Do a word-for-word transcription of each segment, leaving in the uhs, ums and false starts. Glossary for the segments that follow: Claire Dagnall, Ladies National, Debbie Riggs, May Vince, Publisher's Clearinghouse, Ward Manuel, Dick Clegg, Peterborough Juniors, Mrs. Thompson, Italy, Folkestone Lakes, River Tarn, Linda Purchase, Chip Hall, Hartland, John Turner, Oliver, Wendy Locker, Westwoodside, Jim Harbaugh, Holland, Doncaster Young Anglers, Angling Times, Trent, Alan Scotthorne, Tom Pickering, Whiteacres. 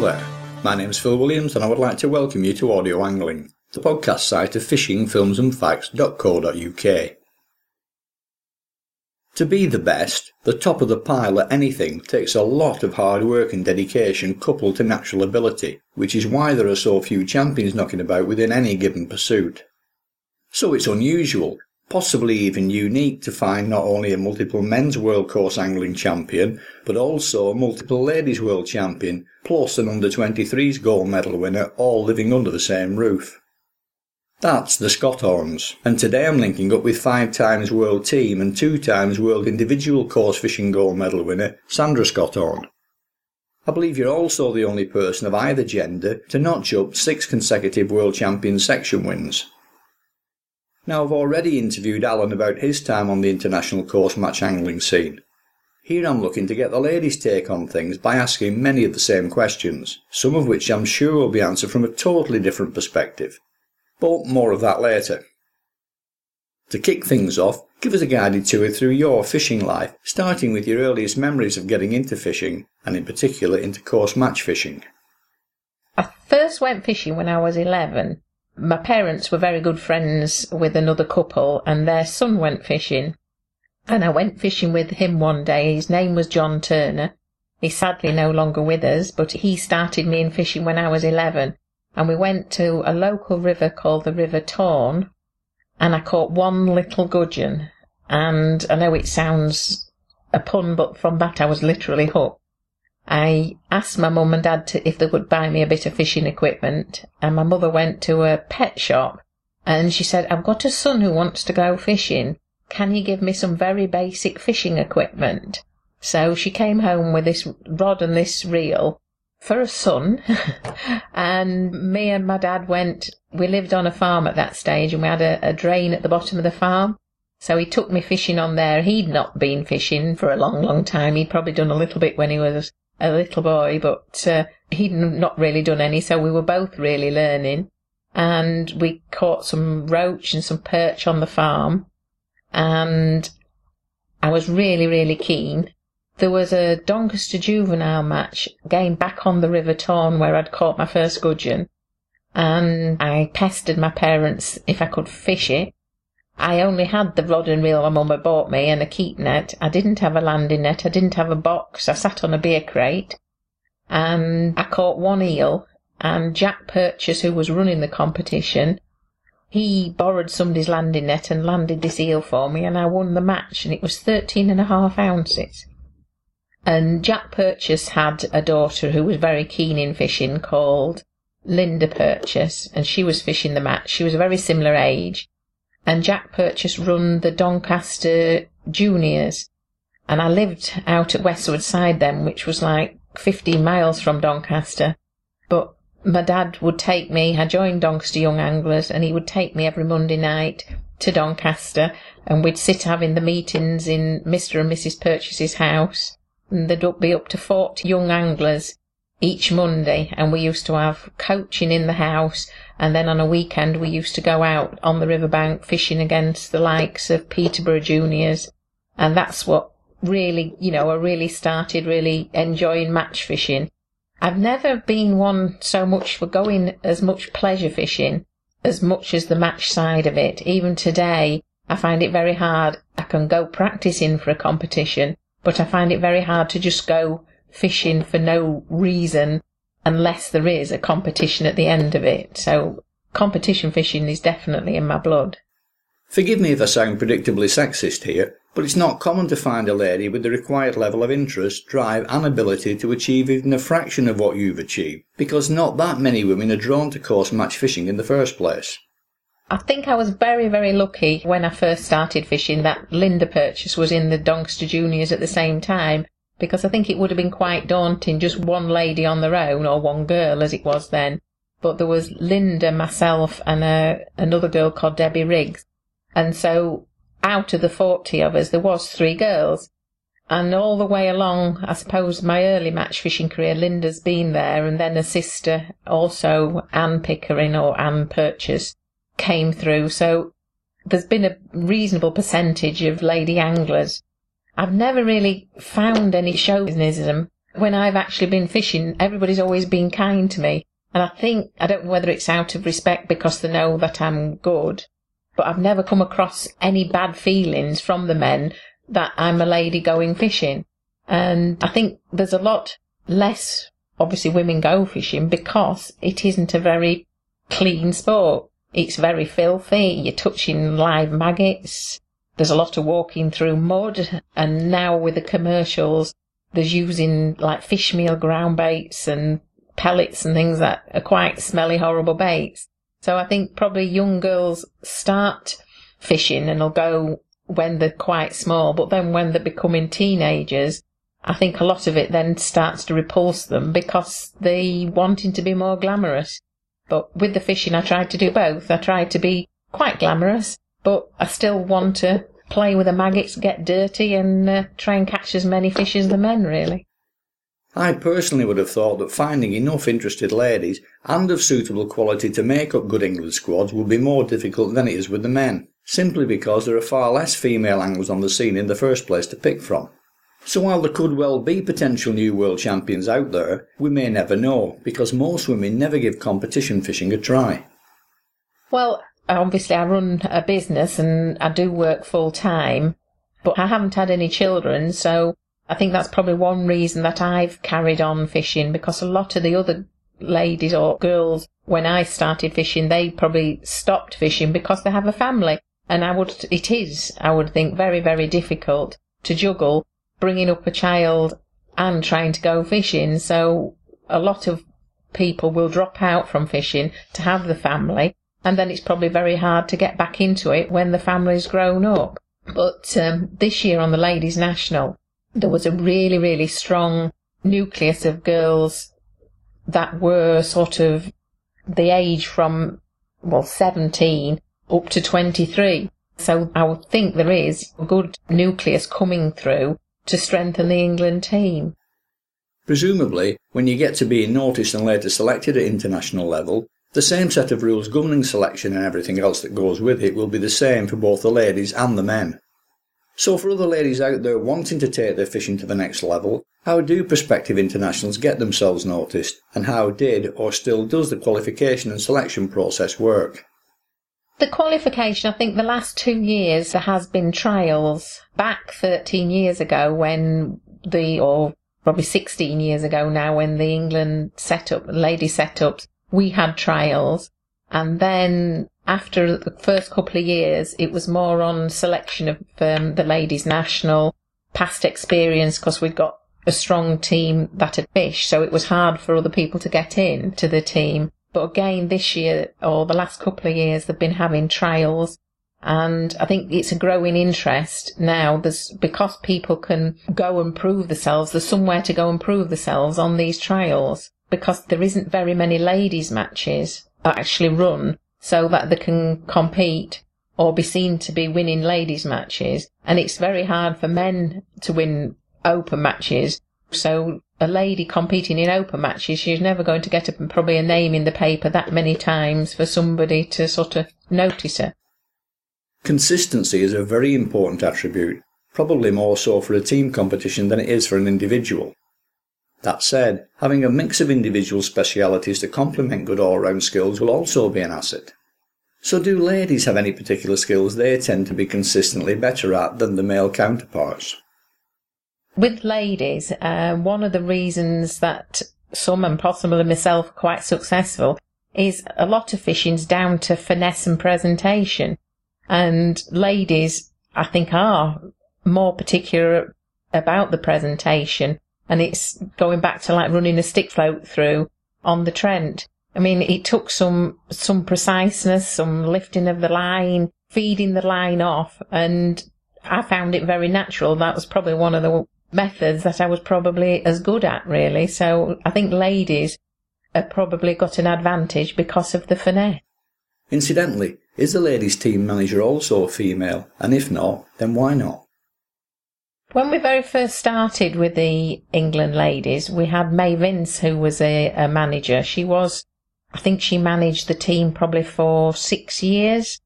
there. My name's Phil Williams and I would like to welcome you to Audio Angling, the podcast site of fishing films and facts dot co dot uk. To be the best, the top of the pile at anything, takes a lot of hard work and dedication coupled to natural ability, which is why there are so few champions knocking about within any given pursuit. So it's unusual, possibly even unique, to find not only a multiple men's world course angling champion, but also a multiple ladies world champion, plus an under twenty-threes gold medal winner, all living under the same roof. That's the Scotthornes, and today I'm linking up with five times world team and two times world individual course fishing gold medal winner Sandra Scotthorne. I believe you're also the only person of either gender to notch up six consecutive world champion section wins. Now, I've already interviewed Alan about his time on the international course match angling scene. Here I'm looking to get the ladies' take on things by asking many of the same questions, some of which I'm sure will be answered from a totally different perspective. But more of that later. To kick things off, give us a guided tour through your fishing life, starting with your earliest memories of getting into fishing, and in particular into course match fishing. I first went fishing when I was eleven. My parents were very good friends with another couple, and their son went fishing. And I went fishing with him one day. His name was John Turner. He's sadly no longer with us, but he started me in fishing when I was eleven. And we went to a local river called the River Tarn, and I caught one little gudgeon. And I know it sounds a pun, but from that I was literally hooked. I asked my mum and dad to, if they would buy me a bit of fishing equipment, and my mother went to a pet shop, and she said, "I've got a son who wants to go fishing. Can you give me some very basic fishing equipment?" So she came home with this rod and this reel, for a son, and me and my dad went. We lived on a farm at that stage, and we had a, a drain at the bottom of the farm, so he took me fishing on there. He'd not been fishing for a long long time. He'd probably done a little bit when he was a little boy, but uh, he'd not really done any, so we were both really learning, and we caught some roach and some perch on the farm, and I was really really keen. There was a Doncaster juvenile match game back on the River Tarn where I'd caught my first gudgeon, and I pestered my parents if I could fish it. I only had the rod and reel my mum had bought me and a keep net. I didn't have a landing net, I didn't have a box, I sat on a beer crate, and I caught one eel, and Jack Purchase, who was running the competition, he borrowed somebody's landing net and landed this eel for me, and I won the match, and it was thirteen and a half ounces. And Jack Purchase had a daughter who was very keen in fishing called Linda Purchase, and she was fishing the match. She was a very similar age, and Jack Purchase run the Doncaster Juniors, and I lived out at Westwoodside then, which was like fifteen miles from Doncaster, but my dad would take me. I joined Doncaster Young Anglers, and he would take me every Monday night to Doncaster, and we'd sit having the meetings in Mister and Missus Purchase's house. And there'd be up to forty young anglers each Monday, and we used to have coaching in the house, and then on a weekend we used to go out on the riverbank fishing against the likes of Peterborough Juniors, and that's what really, you know, I really started really enjoying match fishing. I've never been one so much for going as much pleasure fishing as much as the match side of it. Even today, I find it very hard. I can go practising for a competition, but I find it very hard to just go fishing for no reason unless there is a competition at the end of it. So competition fishing is definitely in my blood. Forgive me if I sound predictably sexist here, but it's not common to find a lady with the required level of interest, drive and ability to achieve even a fraction of what you've achieved, because not that many women are drawn to course match fishing in the first place. I think I was very, very lucky when I first started fishing that Linda Purchase was in the Doncaster Juniors at the same time, because I think it would have been quite daunting, just one lady on their own, or one girl as it was then. But there was Linda, myself, and a, another girl called Debbie Riggs. And so out of the forty of us, there was three girls. And all the way along, I suppose, my early match fishing career, Linda's been there, and then her sister, also Anne Pickering or Anne Purchase, came through, so there's been a reasonable percentage of lady anglers. I've never really found any chauvinism when I've actually been fishing, everybody's always been kind to me. And I think, I don't know whether it's out of respect because they know that I'm good, but I've never come across any bad feelings from the men that I'm a lady going fishing. And I think there's a lot less, obviously, women go fishing because it isn't a very clean sport. It's very filthy. You're touching live maggots. There's a lot of walking through mud. And now with the commercials, there's using like fish meal ground baits and pellets and things that are quite smelly, horrible baits. So I think probably young girls start fishing and they'll go when they're quite small. But then when they're becoming teenagers, I think a lot of it then starts to repulse them because they're wanting to be more glamorous. But with the fishing, I tried to do both. I tried to be quite glamorous, but I still want to play with the maggots, get dirty, and uh, try and catch as many fish as the men, really. I personally would have thought that finding enough interested ladies and of suitable quality to make up good England squads would be more difficult than it is with the men, simply because there are far less female anglers on the scene in the first place to pick from. So while there could well be potential new world champions out there, we may never know, because most women never give competition fishing a try. Well, obviously I run a business and I do work full time, but I haven't had any children, so I think that's probably one reason that I've carried on fishing, because a lot of the other ladies or girls, when I started fishing, they probably stopped fishing because they have a family. And I would, it is, I would think, very, very difficult to juggle bringing up a child and trying to go fishing. So a lot of people will drop out from fishing to have the family, and then it's probably very hard to get back into it when the family's grown up. But um, this year on the Ladies National, there was a really, really strong nucleus of girls that were sort of the age from, well, seventeen up to twenty-three. So I would think there is a good nucleus coming through to strengthen the England team. Presumably, when you get to being noticed and later selected at international level, the same set of rules governing selection and everything else that goes with it will be the same for both the ladies and the men. So for other ladies out there wanting to take their fishing to the next level, how do prospective internationals get themselves noticed, and how did or still does the qualification and selection process work? The qualification, I think the last two years there has been trials. Back thirteen years ago when the, or probably sixteen years ago now, when the England set-up, lady set-ups, we had trials. And then after the first couple of years, it was more on selection of um, the Ladies National, past experience, because we'd got a strong team that had fished, so it was hard for other people to get in to the team. But again, this year, or the last couple of years, they've been having trials, and I think it's a growing interest now. There's, because people can go and prove themselves, there's somewhere to go and prove themselves on these trials, because there isn't very many ladies' matches that actually run so that they can compete or be seen to be winning ladies' matches. And it's very hard for men to win open matches, so a lady competing in open matches, she's never going to get a, probably a name in the paper that many times for somebody to sort of notice her. Consistency is a very important attribute, probably more so for a team competition than it is for an individual. That said, having a mix of individual specialities to complement good all-round skills will also be an asset. So do ladies have any particular skills they tend to be consistently better at than the male counterparts? With ladies, uh, one of the reasons that some, and possibly myself, are quite successful is a lot of fishing's down to finesse and presentation. And ladies, I think, are more particular about the presentation. And it's going back to like running a stick float through on the Trent. I mean, it took some some preciseness, some lifting of the line, feeding the line off. And I found it very natural. That was probably one of the methods that I was probably as good at, really. So I think ladies have probably got an advantage because of the finesse. Incidentally, is the ladies' team manager also female? And if not, then why not? When we very first started with the England ladies, we had May Vince, who was a, a manager. She was, I think she managed the team probably for six years.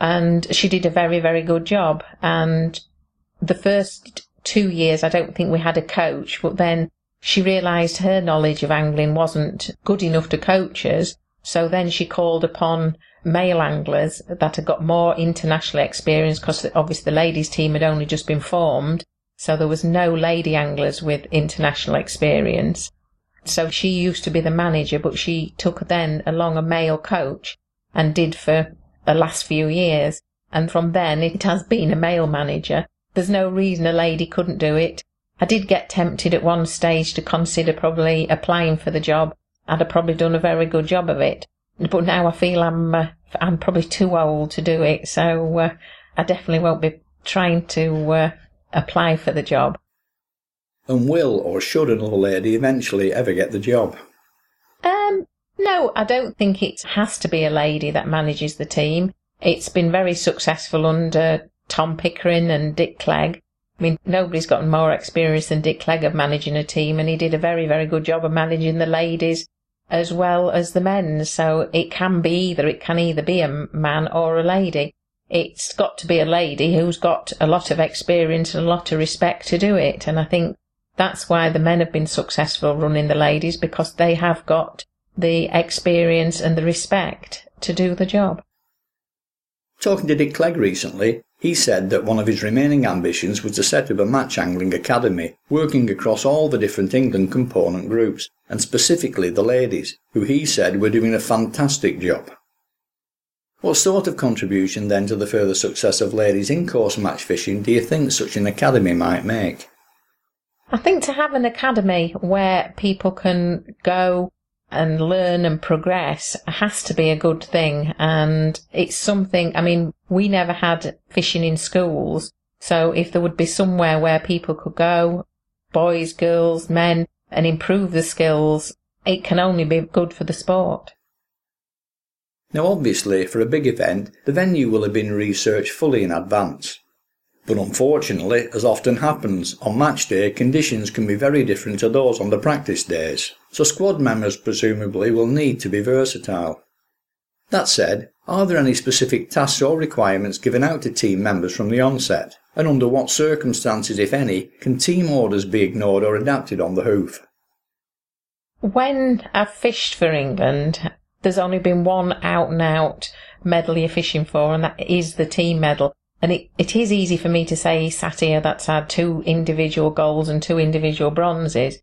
And she did a very, very good job. And the first two years, I don't think we had a coach, but then She realised her knowledge of angling wasn't good enough to coach us, so then she called upon male anglers that had got more international experience, because obviously the ladies' team had only just been formed, so there was no lady anglers with international experience. So she used to be the manager, but she took then along a male coach and did for the last few years, and from then it has been a male manager. There's no reason a lady couldn't do it. I did get tempted at one stage to consider probably applying for the job. I'd have probably done a very good job of it. But now I feel I'm uh, I'm probably too old to do it, so uh, I definitely won't be trying to uh, apply for the job. And will or should an old lady eventually ever get the job? Um, no, I don't think it has to be a lady that manages the team. It's been very successful under Tom Pickering and Dick Clegg. I mean, nobody's gotten more experience than Dick Clegg of managing a team, and he did a very, very good job of managing the ladies as well as the men. So it can be either. It can either be a man or a lady. It's got to be a lady who's got a lot of experience and a lot of respect to do it. And I think that's why the men have been successful running the ladies, because they have got the experience and the respect to do the job. Talking to Dick Clegg recently, he said that one of his remaining ambitions was to set up a match angling academy, working across all the different England component groups, and specifically the ladies, who he said were doing a fantastic job. What sort of contribution then to the further success of ladies in-course match fishing do you think such an academy might make? I think to have an academy where people can go and learn and progress has to be a good thing, and it's something, I mean, we never had fishing in schools, so if there would be somewhere where people could go, boys, girls, men, and improve the skills, it can only be good for the sport. Now obviously for a big event the venue will have been researched fully in advance. But unfortunately, as often happens, on match day conditions can be very different to those on the practice days, so squad members presumably will need to be versatile. That said, are there any specific tasks or requirements given out to team members from the onset, and under what circumstances, if any, can team orders be ignored or adapted on the hoof? When I've fished for England, there's only been one out-and-out medal you're fishing for, and that is the team medal. And it, it is easy for me to say, sat here, that's had two individual golds and two individual bronzes.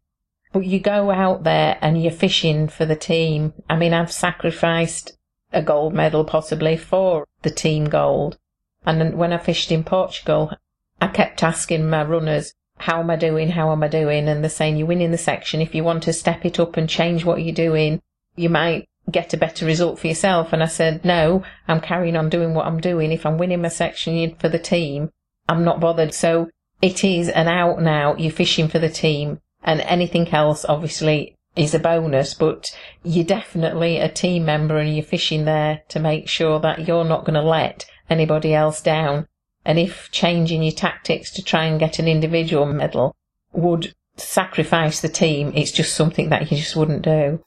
But you go out there and you're fishing for the team. I mean, I've sacrificed a gold medal possibly for the team gold. And when I fished in Portugal, I kept asking my runners, how am I doing? How am I doing? And they're saying, you're winning the section. If you want to step it up and change what you're doing, you might get a better result for yourself. And I said, no, I'm carrying on doing what I'm doing. If I'm winning my section for the team, I'm not bothered. So it is an out and out, you're fishing for the team, and anything else obviously is a bonus, but you're definitely a team member and you're fishing there to make sure that you're not going to let anybody else down. And if changing your tactics to try and get an individual medal would sacrifice the team, it's just something that you just wouldn't do.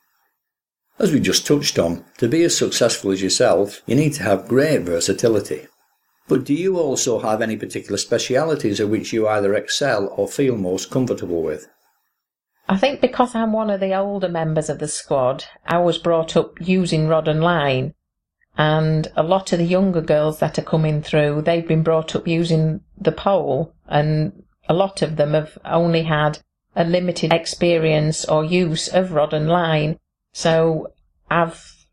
As we just touched on, to be as successful as yourself, you need to have great versatility. But do you also have any particular specialities at which you either excel or feel most comfortable with? I think because I'm one of the older members of the squad, I was brought up using rod and line. And a lot of the younger girls that are coming through, they've been brought up using the pole. And a lot of them have only had a limited experience or use of rod and line. So I've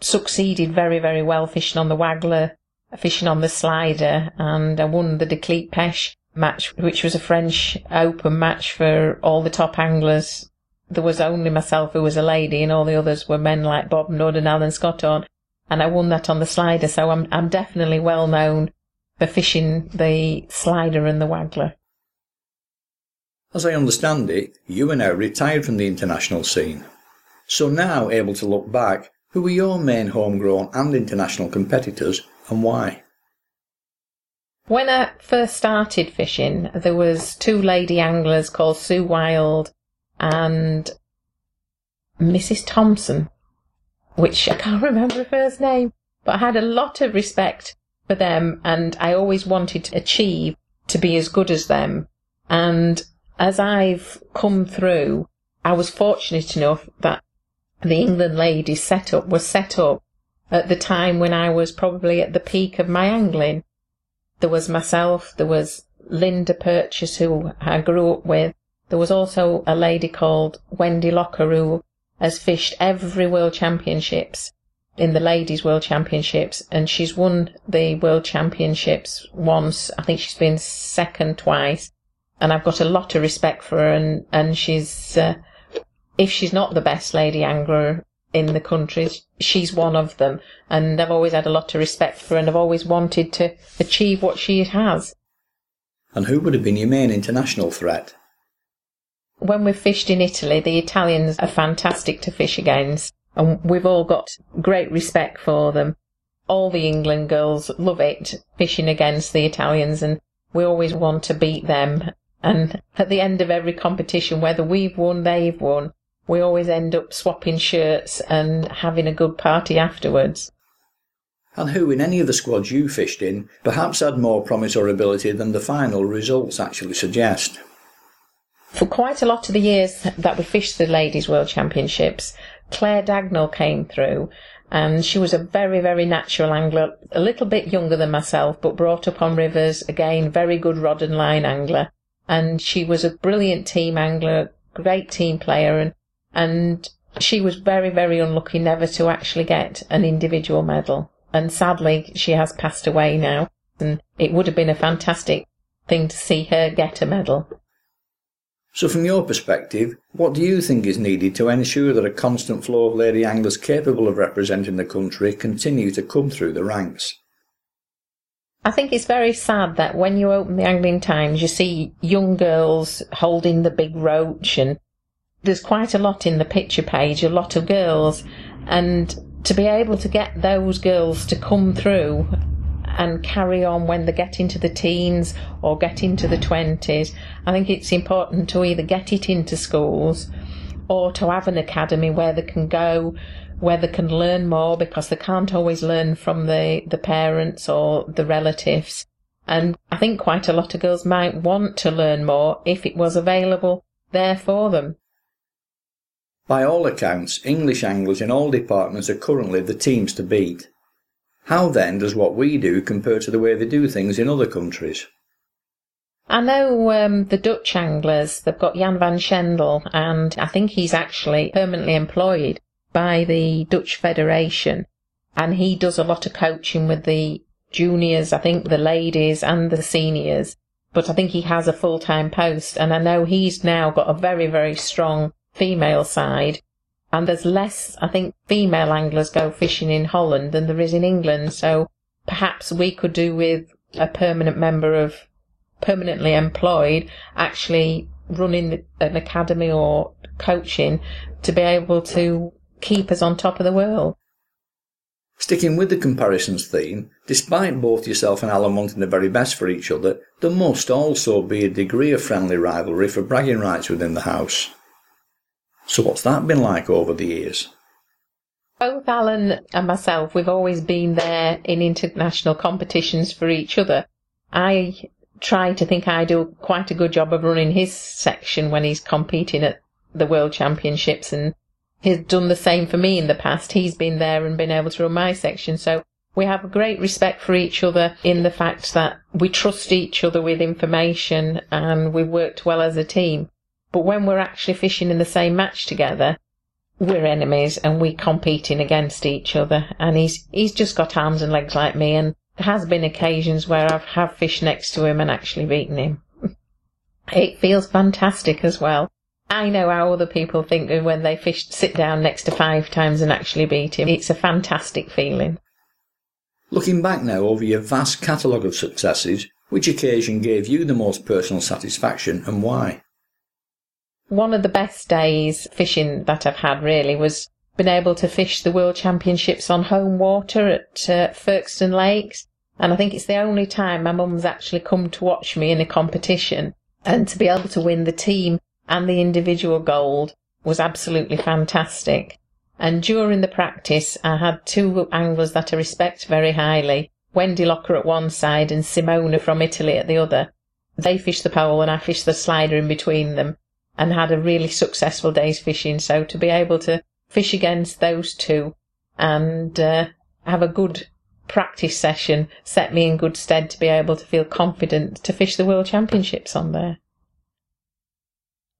succeeded very, very well fishing on the waggler, fishing on the slider, and I won the De Clique-Pesh match, which was a French open match for all the top anglers. There was only myself who was a lady, and all the others were men like Bob Nudd and Alan Scotthorne, and I won that on the slider. So I'm, I'm definitely well known for fishing the slider and the waggler. As I understand it, you are now retired from the international scene. So now, able to look back, who were your main homegrown and international competitors, and why? When I first started fishing, there was two lady anglers called Sue Wilde and Missus Thompson, which I can't remember her first name, but I had a lot of respect for them, and I always wanted to achieve to be as good as them. And as I've come through, I was fortunate enough that the England ladies set up was set up at the time when I was probably at the peak of my angling. There was myself, there was Linda Purchase, who I grew up with. There was also a lady called Wendy Locker, who has fished every World Championships in the Ladies World Championships, and she's won the World Championships once. I think she's been second twice, and I've got a lot of respect for her, and, and she's... Uh, if she's not the best lady angler in the country, she's one of them, and I've always had a lot of respect for her, and I've always wanted to achieve what she has. And who would have been your main international threat? When we've fished in Italy, the Italians are fantastic to fish against, and we've all got great respect for them. All the England girls love it, fishing against the Italians, and we always want to beat them. And at the end of every competition, whether we've won, they've won, we always end up swapping shirts and having a good party afterwards. And who in any of the squads you fished in perhaps had more promise or ability than the final results actually suggest? For quite a lot of the years that we fished the Ladies' World Championships, Claire Dagnall came through, and she was a very, very natural angler, a little bit younger than myself, but brought up on rivers, again, very good rod and line angler. And she was a brilliant team angler, great team player, and, and she was very, very unlucky never to actually get an individual medal. And sadly, she has passed away now, and it would have been a fantastic thing to see her get a medal. So from your perspective, what do you think is needed to ensure that a constant flow of lady anglers capable of representing the country continue to come through the ranks? I think it's very sad that when you open the Angling Times, you see young girls holding the big roach, and there's quite a lot in the picture page, a lot of girls, and to be able to get those girls to come through and carry on when they get into the teens or get into the twenties. I think it's important to either get it into schools or to have an academy where they can go, where they can learn more, because they can't always learn from the, the parents or the relatives. And I think quite a lot of girls might want to learn more if it was available there for them. By all accounts, English anglers in all departments are currently the teams to beat. How then does what we do compare to the way they do things in other countries? I know um, the Dutch anglers, they've got Jan van Schendel, and I think he's actually permanently employed by the Dutch Federation, and he does a lot of coaching with the juniors, I think the ladies and the seniors, but I think he has a full-time post, and I know he's now got a very, very strong female side. And there's less, I think, female anglers go fishing in Holland than there is in England, so perhaps we could do with a permanent member of, permanently employed, actually running an academy or coaching to be able to keep us on top of the world. Sticking with the comparisons theme, despite both yourself and Alan wanting the very best for each other, there must also be a degree of friendly rivalry for bragging rights within the house. So what's that been like over the years? Both Alan and myself, we've always been there in international competitions for each other. I try to think I do quite a good job of running his section when he's competing at the World Championships, and he's done the same for me in the past. He's been there and been able to run my section. So we have a great respect for each other in the fact that we trust each other with information, and we've worked well as a team. But when we're actually fishing in the same match together, we're enemies and we're competing against each other. And he's he's just got arms and legs like me, and there has been occasions where I've have fished next to him and actually beaten him. It feels fantastic as well. I know how other people think when they fish, sit down next to five times and actually beat him. It's a fantastic feeling. Looking back now over your vast catalogue of successes, which occasion gave you the most personal satisfaction and why? One of the best days fishing that I've had really was being able to fish the World Championships on home water at uh, Folkestone Lakes, and I think it's the only time my mum's actually come to watch me in a competition, and to be able to win the team and the individual gold was absolutely fantastic. And during the practice I had two anglers that I respect very highly, Wendy Locker at one side and Simona from Italy at the other. They fished the pole and I fished the slider in between them. and had a really successful day's fishing. So to be able to fish against those two and uh, have a good practice session set me in good stead to be able to feel confident to fish the World Championships on there.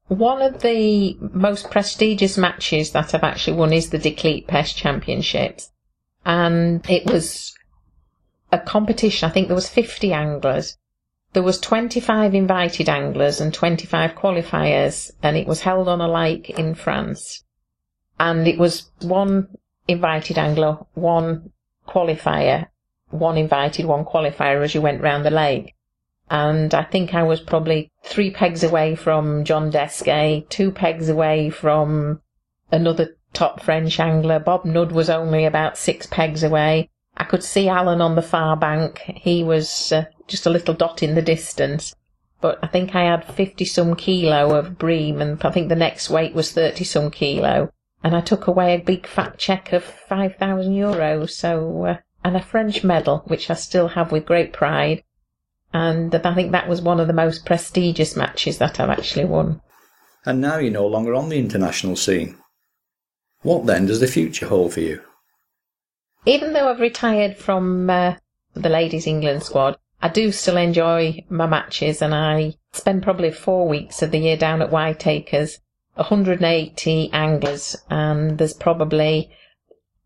One of the most prestigious matches that I've actually won is the De Clique-Pesh Championships, and it was a competition. I think there was fifty anglers. There was twenty-five invited anglers and twenty-five qualifiers, and it was held on a lake in France. And it was one invited angler, one qualifier, one invited, one qualifier as you went round the lake. And I think I was probably three pegs away from John Desquet, two pegs away from another top French angler. Bob Nudd was only about six pegs away. I could see Alan on the far bank. He was uh, just a little dot in the distance. But I think I had fifty-some kilo of bream, and I think the next weight was thirty-some kilo. And I took away a big fat cheque of five thousand euros, so, uh, and a French medal, which I still have with great pride. And I think that was one of the most prestigious matches that I've actually won. And now you're no longer on the international scene. What then does the future hold for you? Even though I've retired from uh, the Ladies England squad, I do still enjoy my matches, and I spend probably four weeks of the year down at Whiteacres, one hundred eighty anglers, and there's probably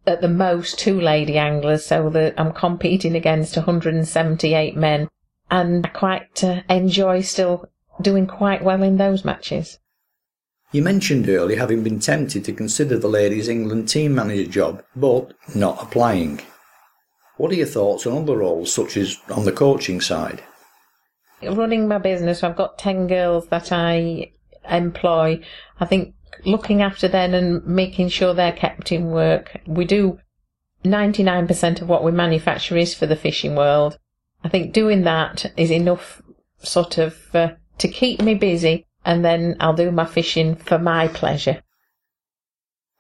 at the most two lady anglers, so that I'm competing against one hundred seventy-eight men. And I quite uh, enjoy still doing quite well in those matches. You mentioned earlier having been tempted to consider the Ladies England team manager job, but not applying. What are your thoughts on other roles, such as on the coaching side? Running my business, I've got ten girls that I employ. I think looking after them and making sure they're kept in work. We do ninety-nine percent of what we manufacture is for the fishing world. I think doing that is enough sort of uh, to keep me busy, and then I'll do my fishing for my pleasure.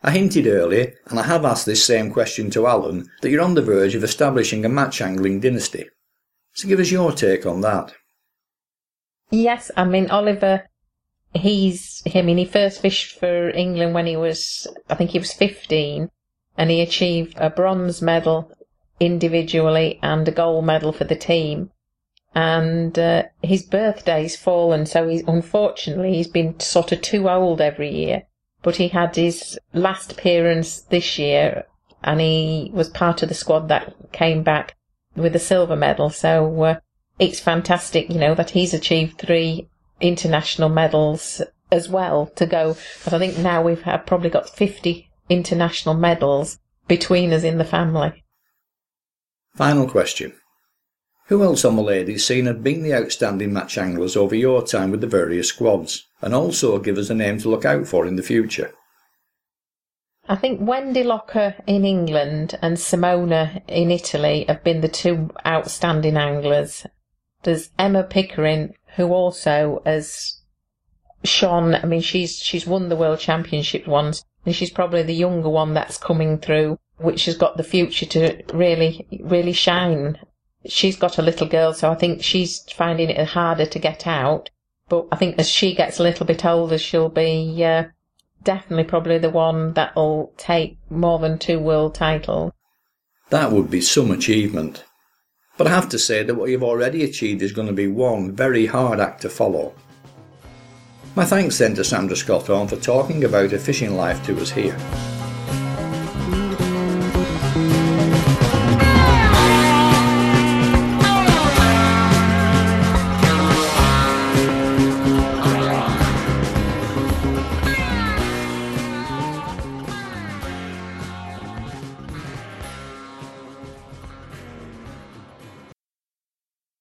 I hinted earlier, and I have asked this same question to Alan, that you're on the verge of establishing a match angling dynasty. So give us your take on that. Yes, I mean, Oliver, he's, I mean, he first fished for England when he was, I think he was fifteen, and he achieved a bronze medal individually and a gold medal for the team, and uh, his birthday's fallen, so he's unfortunately he's been sort of too old every year, but he had his last appearance this year and he was part of the squad that came back with a silver medal, so uh, it's fantastic, you know, that he's achieved three international medals as well to go, but I think now we've had probably got fifty international medals between us in the family. Final question. Who else on the ladies' scene have been the outstanding match anglers over your time with the various squads, and also give us a name to look out for in the future? I think Wendy Locker in England and Simona in Italy have been the two outstanding anglers. There's Emma Pickering, who also has shone. I mean, she's she's won the World Championship once, and she's probably the younger one that's coming through, which has got the future to really, really shine. She's got a little girl, so I think she's finding it harder to get out. But I think as she gets a little bit older, she'll be uh, definitely probably the one that'll take more than two world titles. That would be some achievement. But I have to say that what you've already achieved is going to be one very hard act to follow. My thanks then to Sandra Scotthorne for talking about her fishing life to us here.